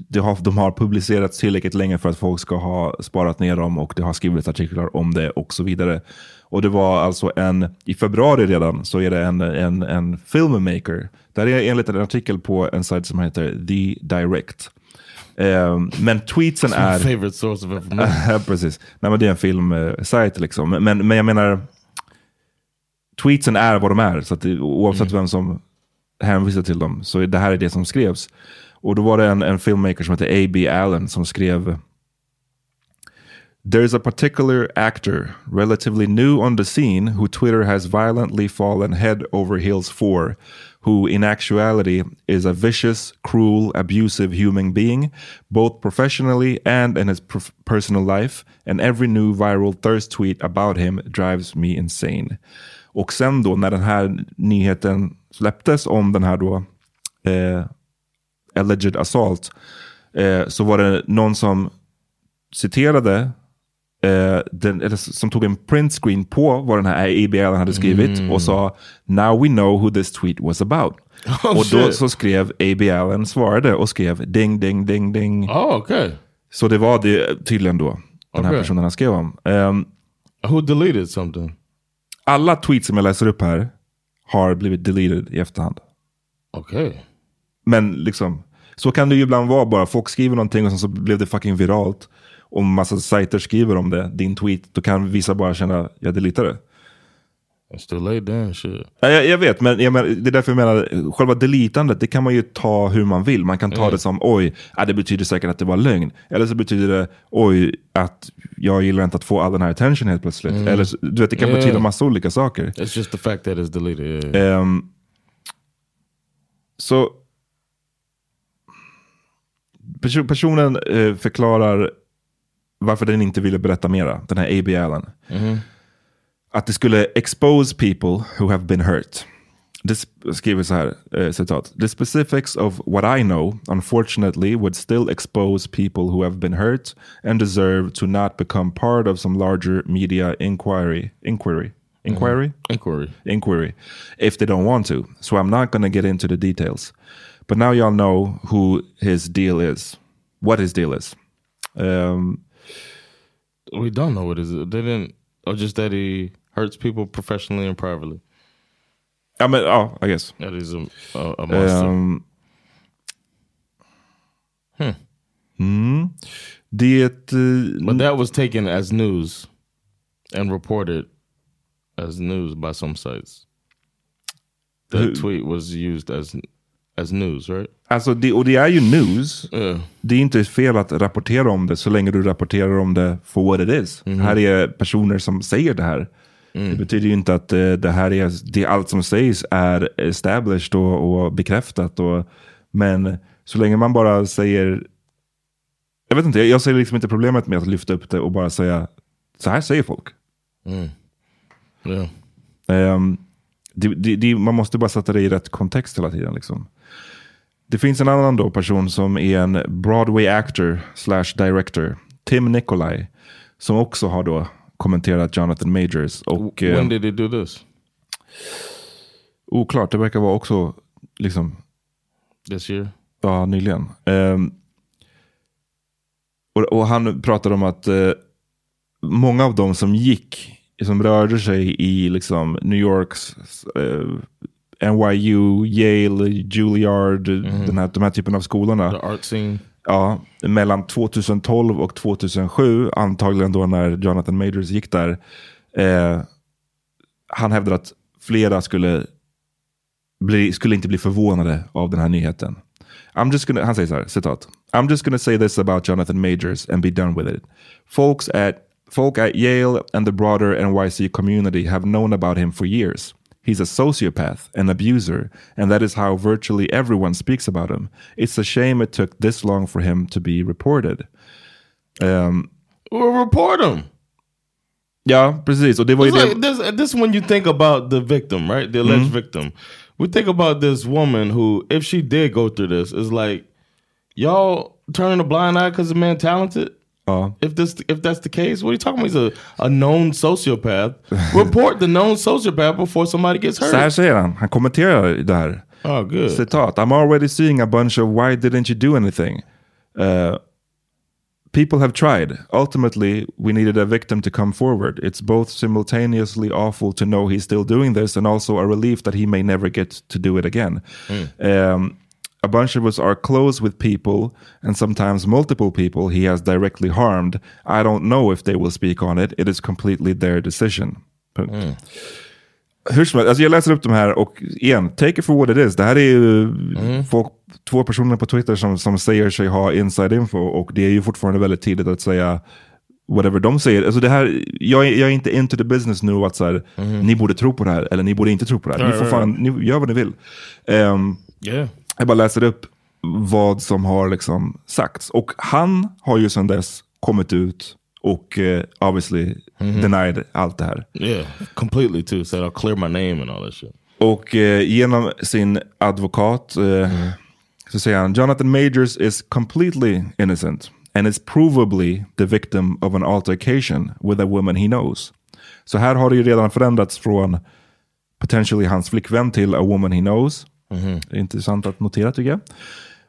De har, de har publicerats tillräckligt länge för att folk ska ha sparat ner dem, och det har skrivits artiklar om det och så vidare. Och det var alltså en, i februari redan så är det en, en, en filmmaker. Där är enligt en artikel på en sajt som heter The Direct. Um, men tweetsen är... That's my favorite source of information. Precis. Nej, men det är en filmsajt liksom. Men, men jag menar, tweetsen är vad de är. Så att oavsett mm. vem som hänvisar till dem, så det här är det som skrevs. Och då var det en, en filmmaker som heter A B. Allen som skrev: There's a particular actor, relatively new on the scene, who Twitter has violently fallen head over heels for, who in actuality is a vicious, cruel, abusive human being, both professionally and in his pr- personal life, and every new viral thirst tweet about him drives me insane. Och sen då när den här nyheten släpptes om den här då... Eh, alleged assault, eh, så var det någon som citerade eh, den, eller, som tog en printscreen på vad den här A B. Allen hade skrivit mm. och sa "Now we know who this tweet was about." Oh, och då shit. Så skrev A B. Allen, svarade och skrev ding, ding, ding, ding. Oh, okay. Så det var det tydligen då den okay. här personen han skrev om. Um, Who deleted something? Alla tweets som jag läser upp här har blivit deleted i efterhand. Okej. Okay. Men liksom, så kan det ju ibland vara bara. Folk skriver någonting och sen så blev det fucking viralt. Och massa sajter skriver om det. Din tweet, då kan vissa bara känna jag deletar det. I'm still late down, shit. Ja, jag, jag vet, men jag menar, det är därför jag menar själva deletandet, det kan man ju ta hur man vill. Man kan ta mm. det som, oj, ah, det betyder säkert att det var lögn. Eller så betyder det, oj, att jag gillar inte att få all den här attention helt plötsligt. Mm. Eller, du vet, det kan yeah. betyda massa olika saker. It's just the fact that it's deleted. Yeah, yeah. Um, så so, personen eh, förklarar varför den inte ville berätta mera, den här A B. Allen. Mm. Att det skulle expose people who have been hurt. Det skriver så här, eh, citat. The specifics of what I know, unfortunately, would still expose people who have been hurt and deserve to not become part of some larger media inquiry. Inquiry? Inquiry? Mm. Inquiry. Inquiry. If they don't want to. So I'm not going to get into the details. But now y'all know who his deal is. What his deal is. Um, We don't know what it is. They didn't... Or just that he... hurts people professionally and privately. I mean, oh, I guess. That is a, a, a monster. Um, hmm. Mm. Det, uh, but that was taken as news and reported as news by some sites. That who, tweet was used as as news, right? Alltså, det, och det är ju news. Yeah. Det är inte fel att rapportera om det så länge du rapporterar om det for what it is. Mm-hmm. Här är personer som säger det här. Mm. Det betyder ju inte att uh, det här är det, allt som sägs är established och, och bekräftat och, men så länge man bara säger, jag vet inte, jag, jag ser liksom inte problemet med att lyfta upp det och bara säga så här säger folk. Mm. Yeah. Um, det, det, det, man måste bara sätta det i rätt kontext hela tiden liksom. Det finns en annan då person som är en Broadway actor slash director, Tim Nicolai, som också har då kommenterat Jonathan Majors. Och, when did they do this? Oklart, det verkar vara också liksom... This year? Ja, nyligen. Um, och, och han pratade om att uh, många av dem som gick, som rörde sig i liksom New Yorks, uh, N Y U, Yale, Juilliard, mm-hmm. den här, de här typen av skolorna. The art scene. Ja, mellan tjugotolv och tjugohundrasju, antagligen då när Jonathan Majors gick där, eh, han hävdade att flera skulle bli, skulle inte bli förvånade av den här nyheten. I'm just gonna, han säger så här, citat. I'm just gonna say this about Jonathan Majors and be done with it. Folks at, folk at Yale and the broader N Y C community have known about him for years. He's a sociopath, an abuser, and that is how virtually everyone speaks about him. It's a shame it took this long for him to be reported. Um, we'll report him. Ja, precis. Och det var ju det. Like, this, this when you think about the victim, right? The alleged mm. victim. We think about this woman who, if she did go through this, is like, y'all turning a blind eye because a man talented? Ja. If this, if that's the case, what are you talking about? He's a, a known sociopath. Report the known sociopath before somebody gets hurt. Så här säger han. Han kommenterar det här. Oh, good. Citat. I'm already seeing a bunch of why didn't you do anything? Uh, people have tried. Ultimately, we needed a victim to come forward. It's both simultaneously awful to know he's still doing this and also a relief that he may never get to do it again. Mm. Um, A bunch of us are close with people and sometimes multiple people he has directly harmed. I don't know if they will speak on it. It is completely their decision. Punkt. Mm. Hur som helst, alltså jag läser upp de här och igen, take it for what it is. Det här är ju mm. folk, två personer på Twitter som, som säger sig ha inside info och det är ju fortfarande väldigt tidigt att säga whatever de säger. Alltså det här, jag, jag är inte into the business nu att så här, mm. ni borde tro på det här eller ni borde inte tro på det här. Right, ni får fan, right. ni gör vad ni vill. Um, yeah. Jag bara läser upp vad som har liksom sagts. Och han har ju sedan dess kommit ut och uh, obviously mm-hmm. denied allt det här. Yeah, completely too. So I'll clear my name and all that shit. Och uh, genom sin advokat uh, mm. så säger han Jonathan Majors is completely innocent. and is provably the victim of an altercation with a woman he knows. Så här har det ju redan förändrats från potentially hans flickvän till a woman he knows. Mm-hmm. Intressant att notera tycker jag.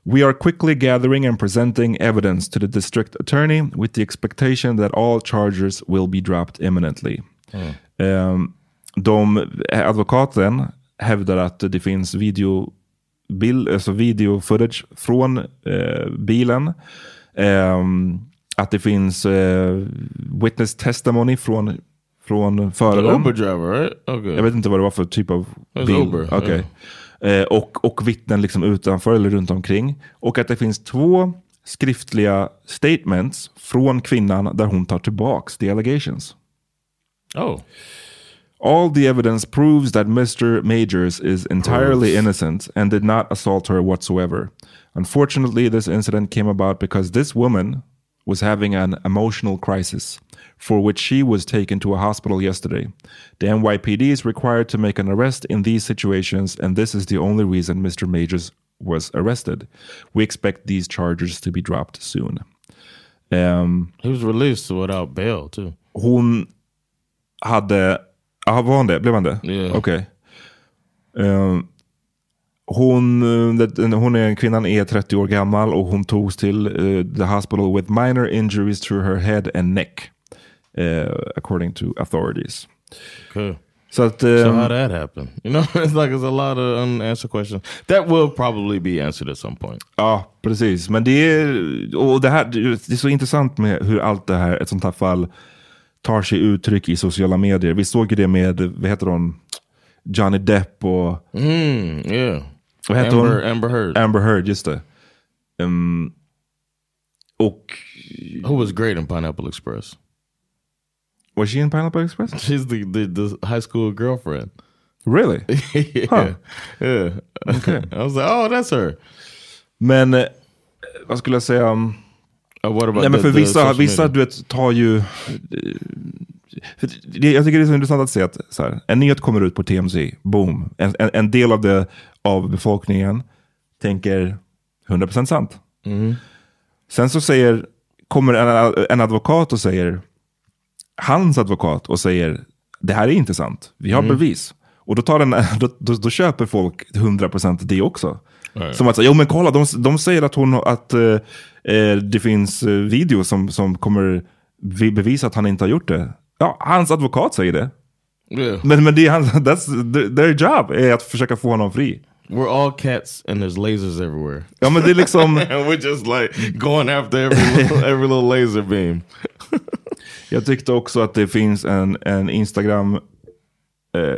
We are quickly gathering and presenting evidence to the district attorney with the expectation that all charges will be dropped imminently. Mm. Um, de, advokaten hävdar att det finns video, bil, alltså video footage från eh, bilen. Um, att det finns eh, witness testimony från, från föraren. Uber driver, right? Okay. Jag vet inte vad det var för typ av bil. Uber, okay. Yeah. Och, och vittnen liksom utanför eller runt omkring. Och att det finns två skriftliga statements från kvinnan där hon tar tillbaks the allegations. Oh. All the evidence proves that mister Majors is entirely Gross. innocent and did not assault her whatsoever. Unfortunately, this incident came about because this woman was having an emotional crisis for which she was taken to a hospital yesterday. The N Y P D is required to make an arrest in these situations, and this is the only reason mister Majors was arrested. We expect these charges to be dropped soon. Um, he was released without bail, too. Hon hade... Ah, var han det? Blev han det? Yeah. Okej. Okay. Um, Hon, hon är, kvinnan är trettio år gammal och hon togs till uh, the hospital with minor injuries to her head and neck, uh, according to authorities. Okay. So, that, um, so how did that happen? You know, it's like it's a lot of unanswered questions that will probably be answered at some point. Ja, precis. Men det är, och det här, det är så intressant med hur allt det här, ett sånt här fall, tar sig uttryck i sociala medier. Vi såg ju det med, vad heter hon? Johnny Depp och... Mm, yeah. Vad heter Amber, hon? Amber Heard. Amber Heard, just det. Um, och... Who was great in Pineapple Express? Was she in Pineapple Express? She's the, the, the high school girlfriend. Really? yeah. Huh. yeah. Okay. I was like, oh, that's her. Men, eh, vad skulle jag säga? Um, uh, what about nej, men för the, vissa, vissa du vet, tar ju... Eh, För det, jag tycker det är så intressant att se att så här, en nyhet kommer ut på T M Z, boom, en, en, en del av, det, av befolkningen tänker hundra procent sant. Mm. Sen så säger, kommer en, en advokat och säger, hans advokat och säger, det här är inte sant, vi har mm. bevis. Och då, tar den, då, då, då köper folk hundra procent det också. Mm. Som att säga, jo men kolla, de, de säger att, hon, att eh, det finns video som, som kommer bevisa att han inte har gjort det. Ja, hans advokat säger det. Yeah. Men, men det är hans, that's their, their job är att försöka få honom fri. We're all cats and there's lasers everywhere. Ja, men det är liksom... and we're just like going after every little, every little laser beam. Jag tyckte också att det finns en, en Instagram eh,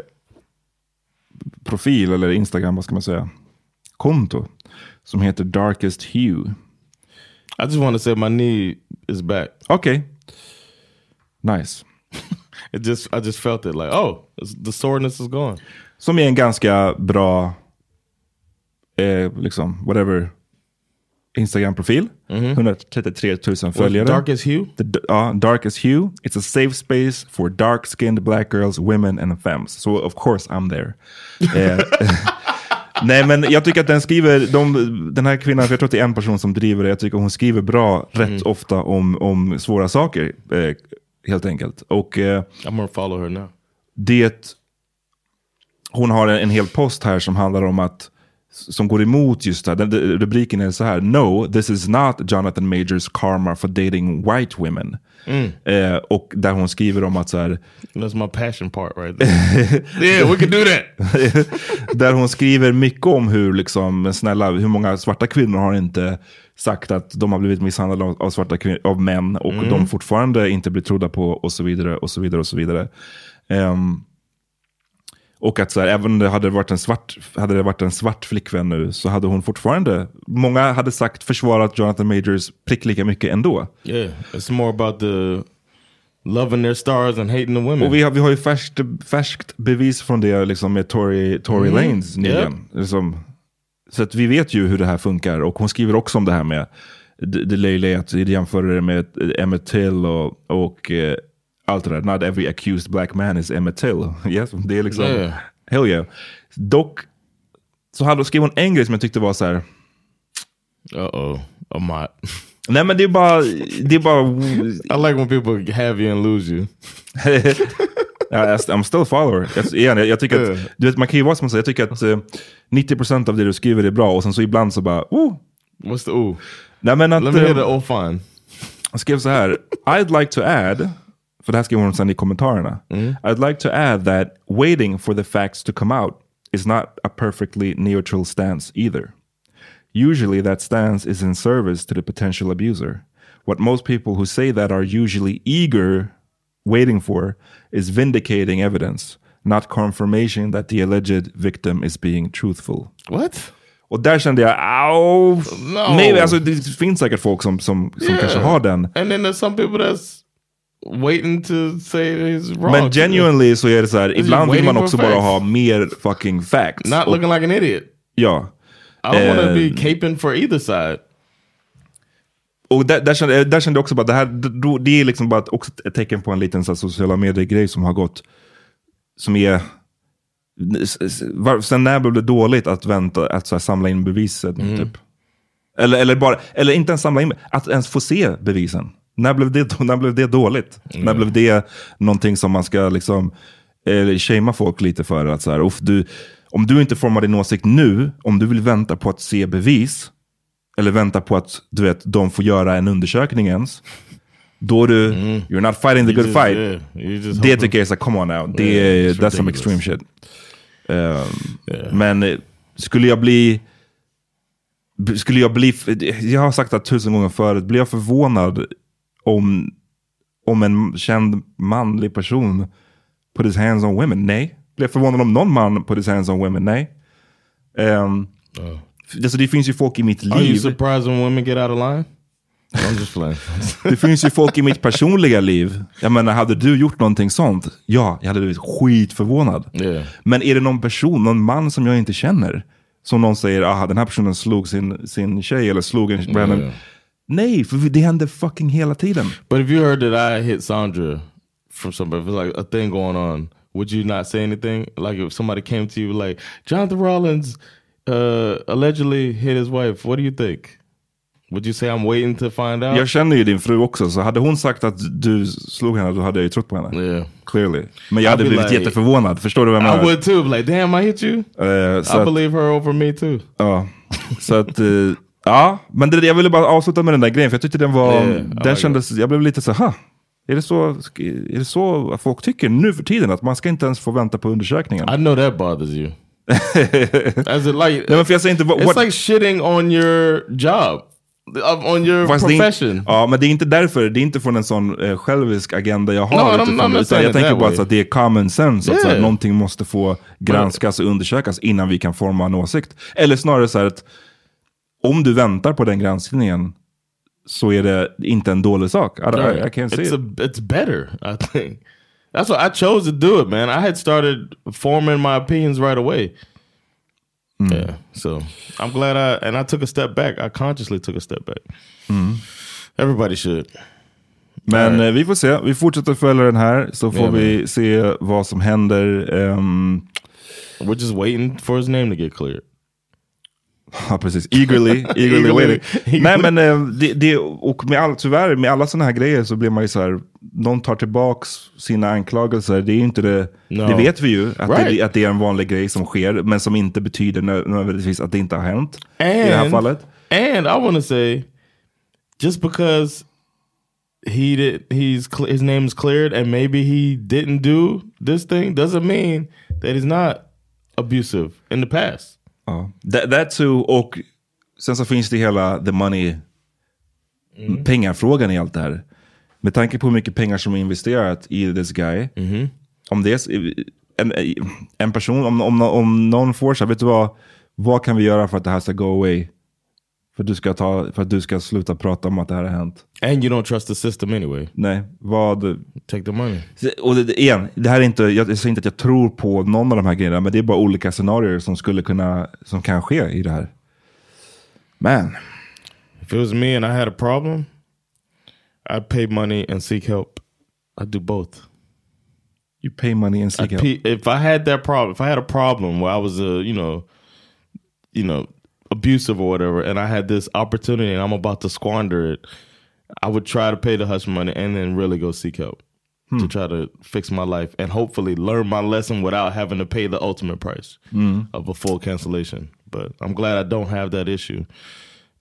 profil, eller Instagram, vad ska man säga, konto, som heter Darkest Hue. I just want to say my knee is back. Okej. Okay. Nice. It just, I just felt it like, oh, the soreness is gone. Som är en ganska bra eh, liksom, whatever, Instagram-profil. Mm-hmm. hundratrettiotre tusen följare. Darkest Hue? The, uh, Darkest Hue. It's a safe space for dark-skinned black girls, women and femmes. So of course I'm there. eh, Nej, men jag tycker att den skriver, de, den här kvinnan, för jag tror att det är en person som driver det, jag tycker hon skriver bra rätt mm. ofta om, om svåra saker. Eh, Helt enkelt. Och, eh, I'm gonna follow her now. Det, hon har en, en hel post här som handlar om att, som går emot just det. Den, den, rubriken är så här: No, this is not Jonathan Majors karma for dating white women. Mm. Eh, och där hon skriver om att så här, that's my passion part right there. Yeah, we can do that. Där hon skriver mycket om hur liksom, snälla, hur många svarta kvinnor har inte sagt att de har blivit misshandlade av, av svarta kvinnor, av män, och mm. de fortfarande inte blir trodda på och så vidare och så vidare och så vidare. Um, och att så här, även det hade varit en svart hade det varit en svart flickvän nu, så hade hon fortfarande, många hade sagt, försvarat Jonathan Majors prick lika mycket ändå. Yeah, it's more about the loving their stars and hating the women. Och vi har vi har ju färskt, färskt bevis från det liksom med Tory Tory mm. Lanez nyligen. Yep. Liksom, så att vi vet ju hur det här funkar. Och hon skriver också om det här med det löjliga, att jämför det med Emmett Till och, och eh, allt det där. Not every accused black man is Emmett Till. Yes, det är liksom, yeah. Hell yeah. Dock så hade, skrev hon en grej som jag tyckte var så här. Uh-oh, Amat. Nej, men det är bara... Det är bara... I like when people have you and lose you. I'm still a follower. Jag, jag tycker att... Du vet, man kan ju vara som man säger. Jag tycker att uh, nittio procent av det du skriver är bra. Och sen så ibland så bara... Oh. What's the oh? Nej, men att... Let me hear the oh fine. Jag skrev så här. I'd like to add... För det här skriver hon sen i kommentarerna. Mm. I'd like to add that waiting for the facts to come out is not a perfectly neutral stance either. Usually that stance is in service to the potential abuser. What most people who say that are usually eager waiting for is vindicating evidence, not confirmation that the alleged victim is being truthful. What? Och där kände jag, ow! No. Nej, alltså det finns säkert folk som, som, som yeah. kanske har den. And then there's some people that's waiting to say he's wrong. Men genuinely så är det så här, ibland vill man också facts? Bara ha mer fucking facts. Not looking och, like an idiot. Ja. I don't want to be caping for either side. Och där, där, kände, där kände jag också bara det här, det, det är liksom bara ett, också ett tecken på en liten så här, sociala medier-grej som har gått, som är var, sen när blev det dåligt att vänta, att så här, samla in bevisen mm. typ. Eller, eller bara, eller inte ens samla in, att ens få se bevisen. När blev det, när blev det dåligt? Mm. När blev det någonting som man ska liksom eh, shama folk lite för att så här, uff, du om du inte formar din åsikt nu, om du vill vänta på att se bevis eller vänta på att du vet de får göra en undersökning ens, då du mm. you're not fighting the you good just, fight. Yeah. Det tycker jag så come on now. Det yeah, that's ridiculous. Some extreme shit. Um, yeah. Men skulle jag bli skulle jag bli jag har sagt det tusen gånger förut, blir jag förvånad om om en känd manlig person put his hands on women? Nej. Blev förvånad om någon man på his hands on women, nej. Um, oh. Alltså det finns ju folk i mitt liv. Are you surprised when women get out of line? I'm just playing. Det finns ju folk i mitt personliga liv. Jag menar, hade du gjort någonting sånt? Ja, jag hade blivit skitförvånad. Yeah. Men är det någon person, någon man som jag inte känner? Som någon säger, aha, den här personen slog sin, sin tjej eller slog en yeah. random. Nej, för det händer fucking hela tiden. But if you heard that I hit Sandra from somebody, it was like a thing going on. Would you not say anything? Like if somebody came to you like, Jonathan Rollins uh, allegedly hit his wife. What do you think? Would you say I'm waiting to find out? Jag känner ju din fru också. Så hade hon sagt att du slog henne, då hade jag ju trott på henne. Yeah. Clearly. Men jag I'd hade blivit like, jätteförvånad. Förstår du vad jag menar? I would too. Like, damn, I hit you. Uh, so I att, believe her over me too. Ja. Så att... Uh, ja, men det, jag ville bara avsluta med den där grejen. För jag tyckte den var... Yeah, den like kändes... It. Jag blev lite så här... Är det, så, är det så folk tycker nu för tiden att man ska inte ens få vänta på undersökningen? I know that bothers you. As it like, nej, men för jag säger inte, what, it's what, like shitting on your job. On your profession. In, ja, men det är inte därför. Det är inte från en sån eh, självisk agenda jag har. No, utifrån, I'm, I'm utan jag tänker bara att det är common sense. Yeah. Att så här, någonting måste få granskas och undersökas innan vi kan forma en åsikt. Eller snarare så här att om du väntar på den granskningen så är det inte en dålig sak. I, I, I can't see it's, it. a, it's better, I think. That's what I chose to do it, man. I had started forming my opinions right away. Mm. Yeah, so I'm glad I... And I took a step back. I consciously took a step back. Mm. Everybody should. Men right. Vi får se. Vi fortsätter följa den här så får yeah, vi man. se vad som händer. Um, We're just waiting for his name to get cleared. Ja, precis. Eagerly, eagerly, eagerly waiting. Eagerly. Nej, men det, det, och med all, tyvärr, med alla sådana här grejer så blir man ju så här, någon tar tillbaks sina anklagelser. Det är ju inte det, no. det vet vi ju, att, right. det, att det är en vanlig grej som sker, men som inte betyder nödvändigtvis att det inte har hänt and, i det här fallet. And I want to say, just because he did, he's, his name is cleared and maybe he didn't do this thing doesn't mean that he's not abusive in the past. Ja, that, that too, och sen så finns det hela the money mm. pengarfrågan i allt det här. Med tanke på hur mycket pengar som är investerat i this guy. Mm. Om det är en, en person, om, om, om någon får så här, vet du vad, vad kan vi göra för att det här ska go away? För att, du ska ta, för att du ska sluta prata om att det här har hänt. And you don't trust the system anyway. Nej, vad... Take the money. Och det, igen, det här är inte... Jag säger inte att jag tror på någon av de här grejerna. Men det är bara olika scenarier som skulle kunna... Som kan ske i det här. Man. If it was me and I had a problem, I'd pay money and seek help. I'd do both. You pay money and seek I'd help. Pay, if I had that problem... If I had a problem where I was a, you know... You know... abusive or whatever, and I had this opportunity and I'm about to squander it, I would try to pay the hush money and then really go seek help hmm. to try to fix my life and hopefully learn my lesson without having to pay the ultimate price mm. of a full cancellation. But I'm glad I don't have that issue.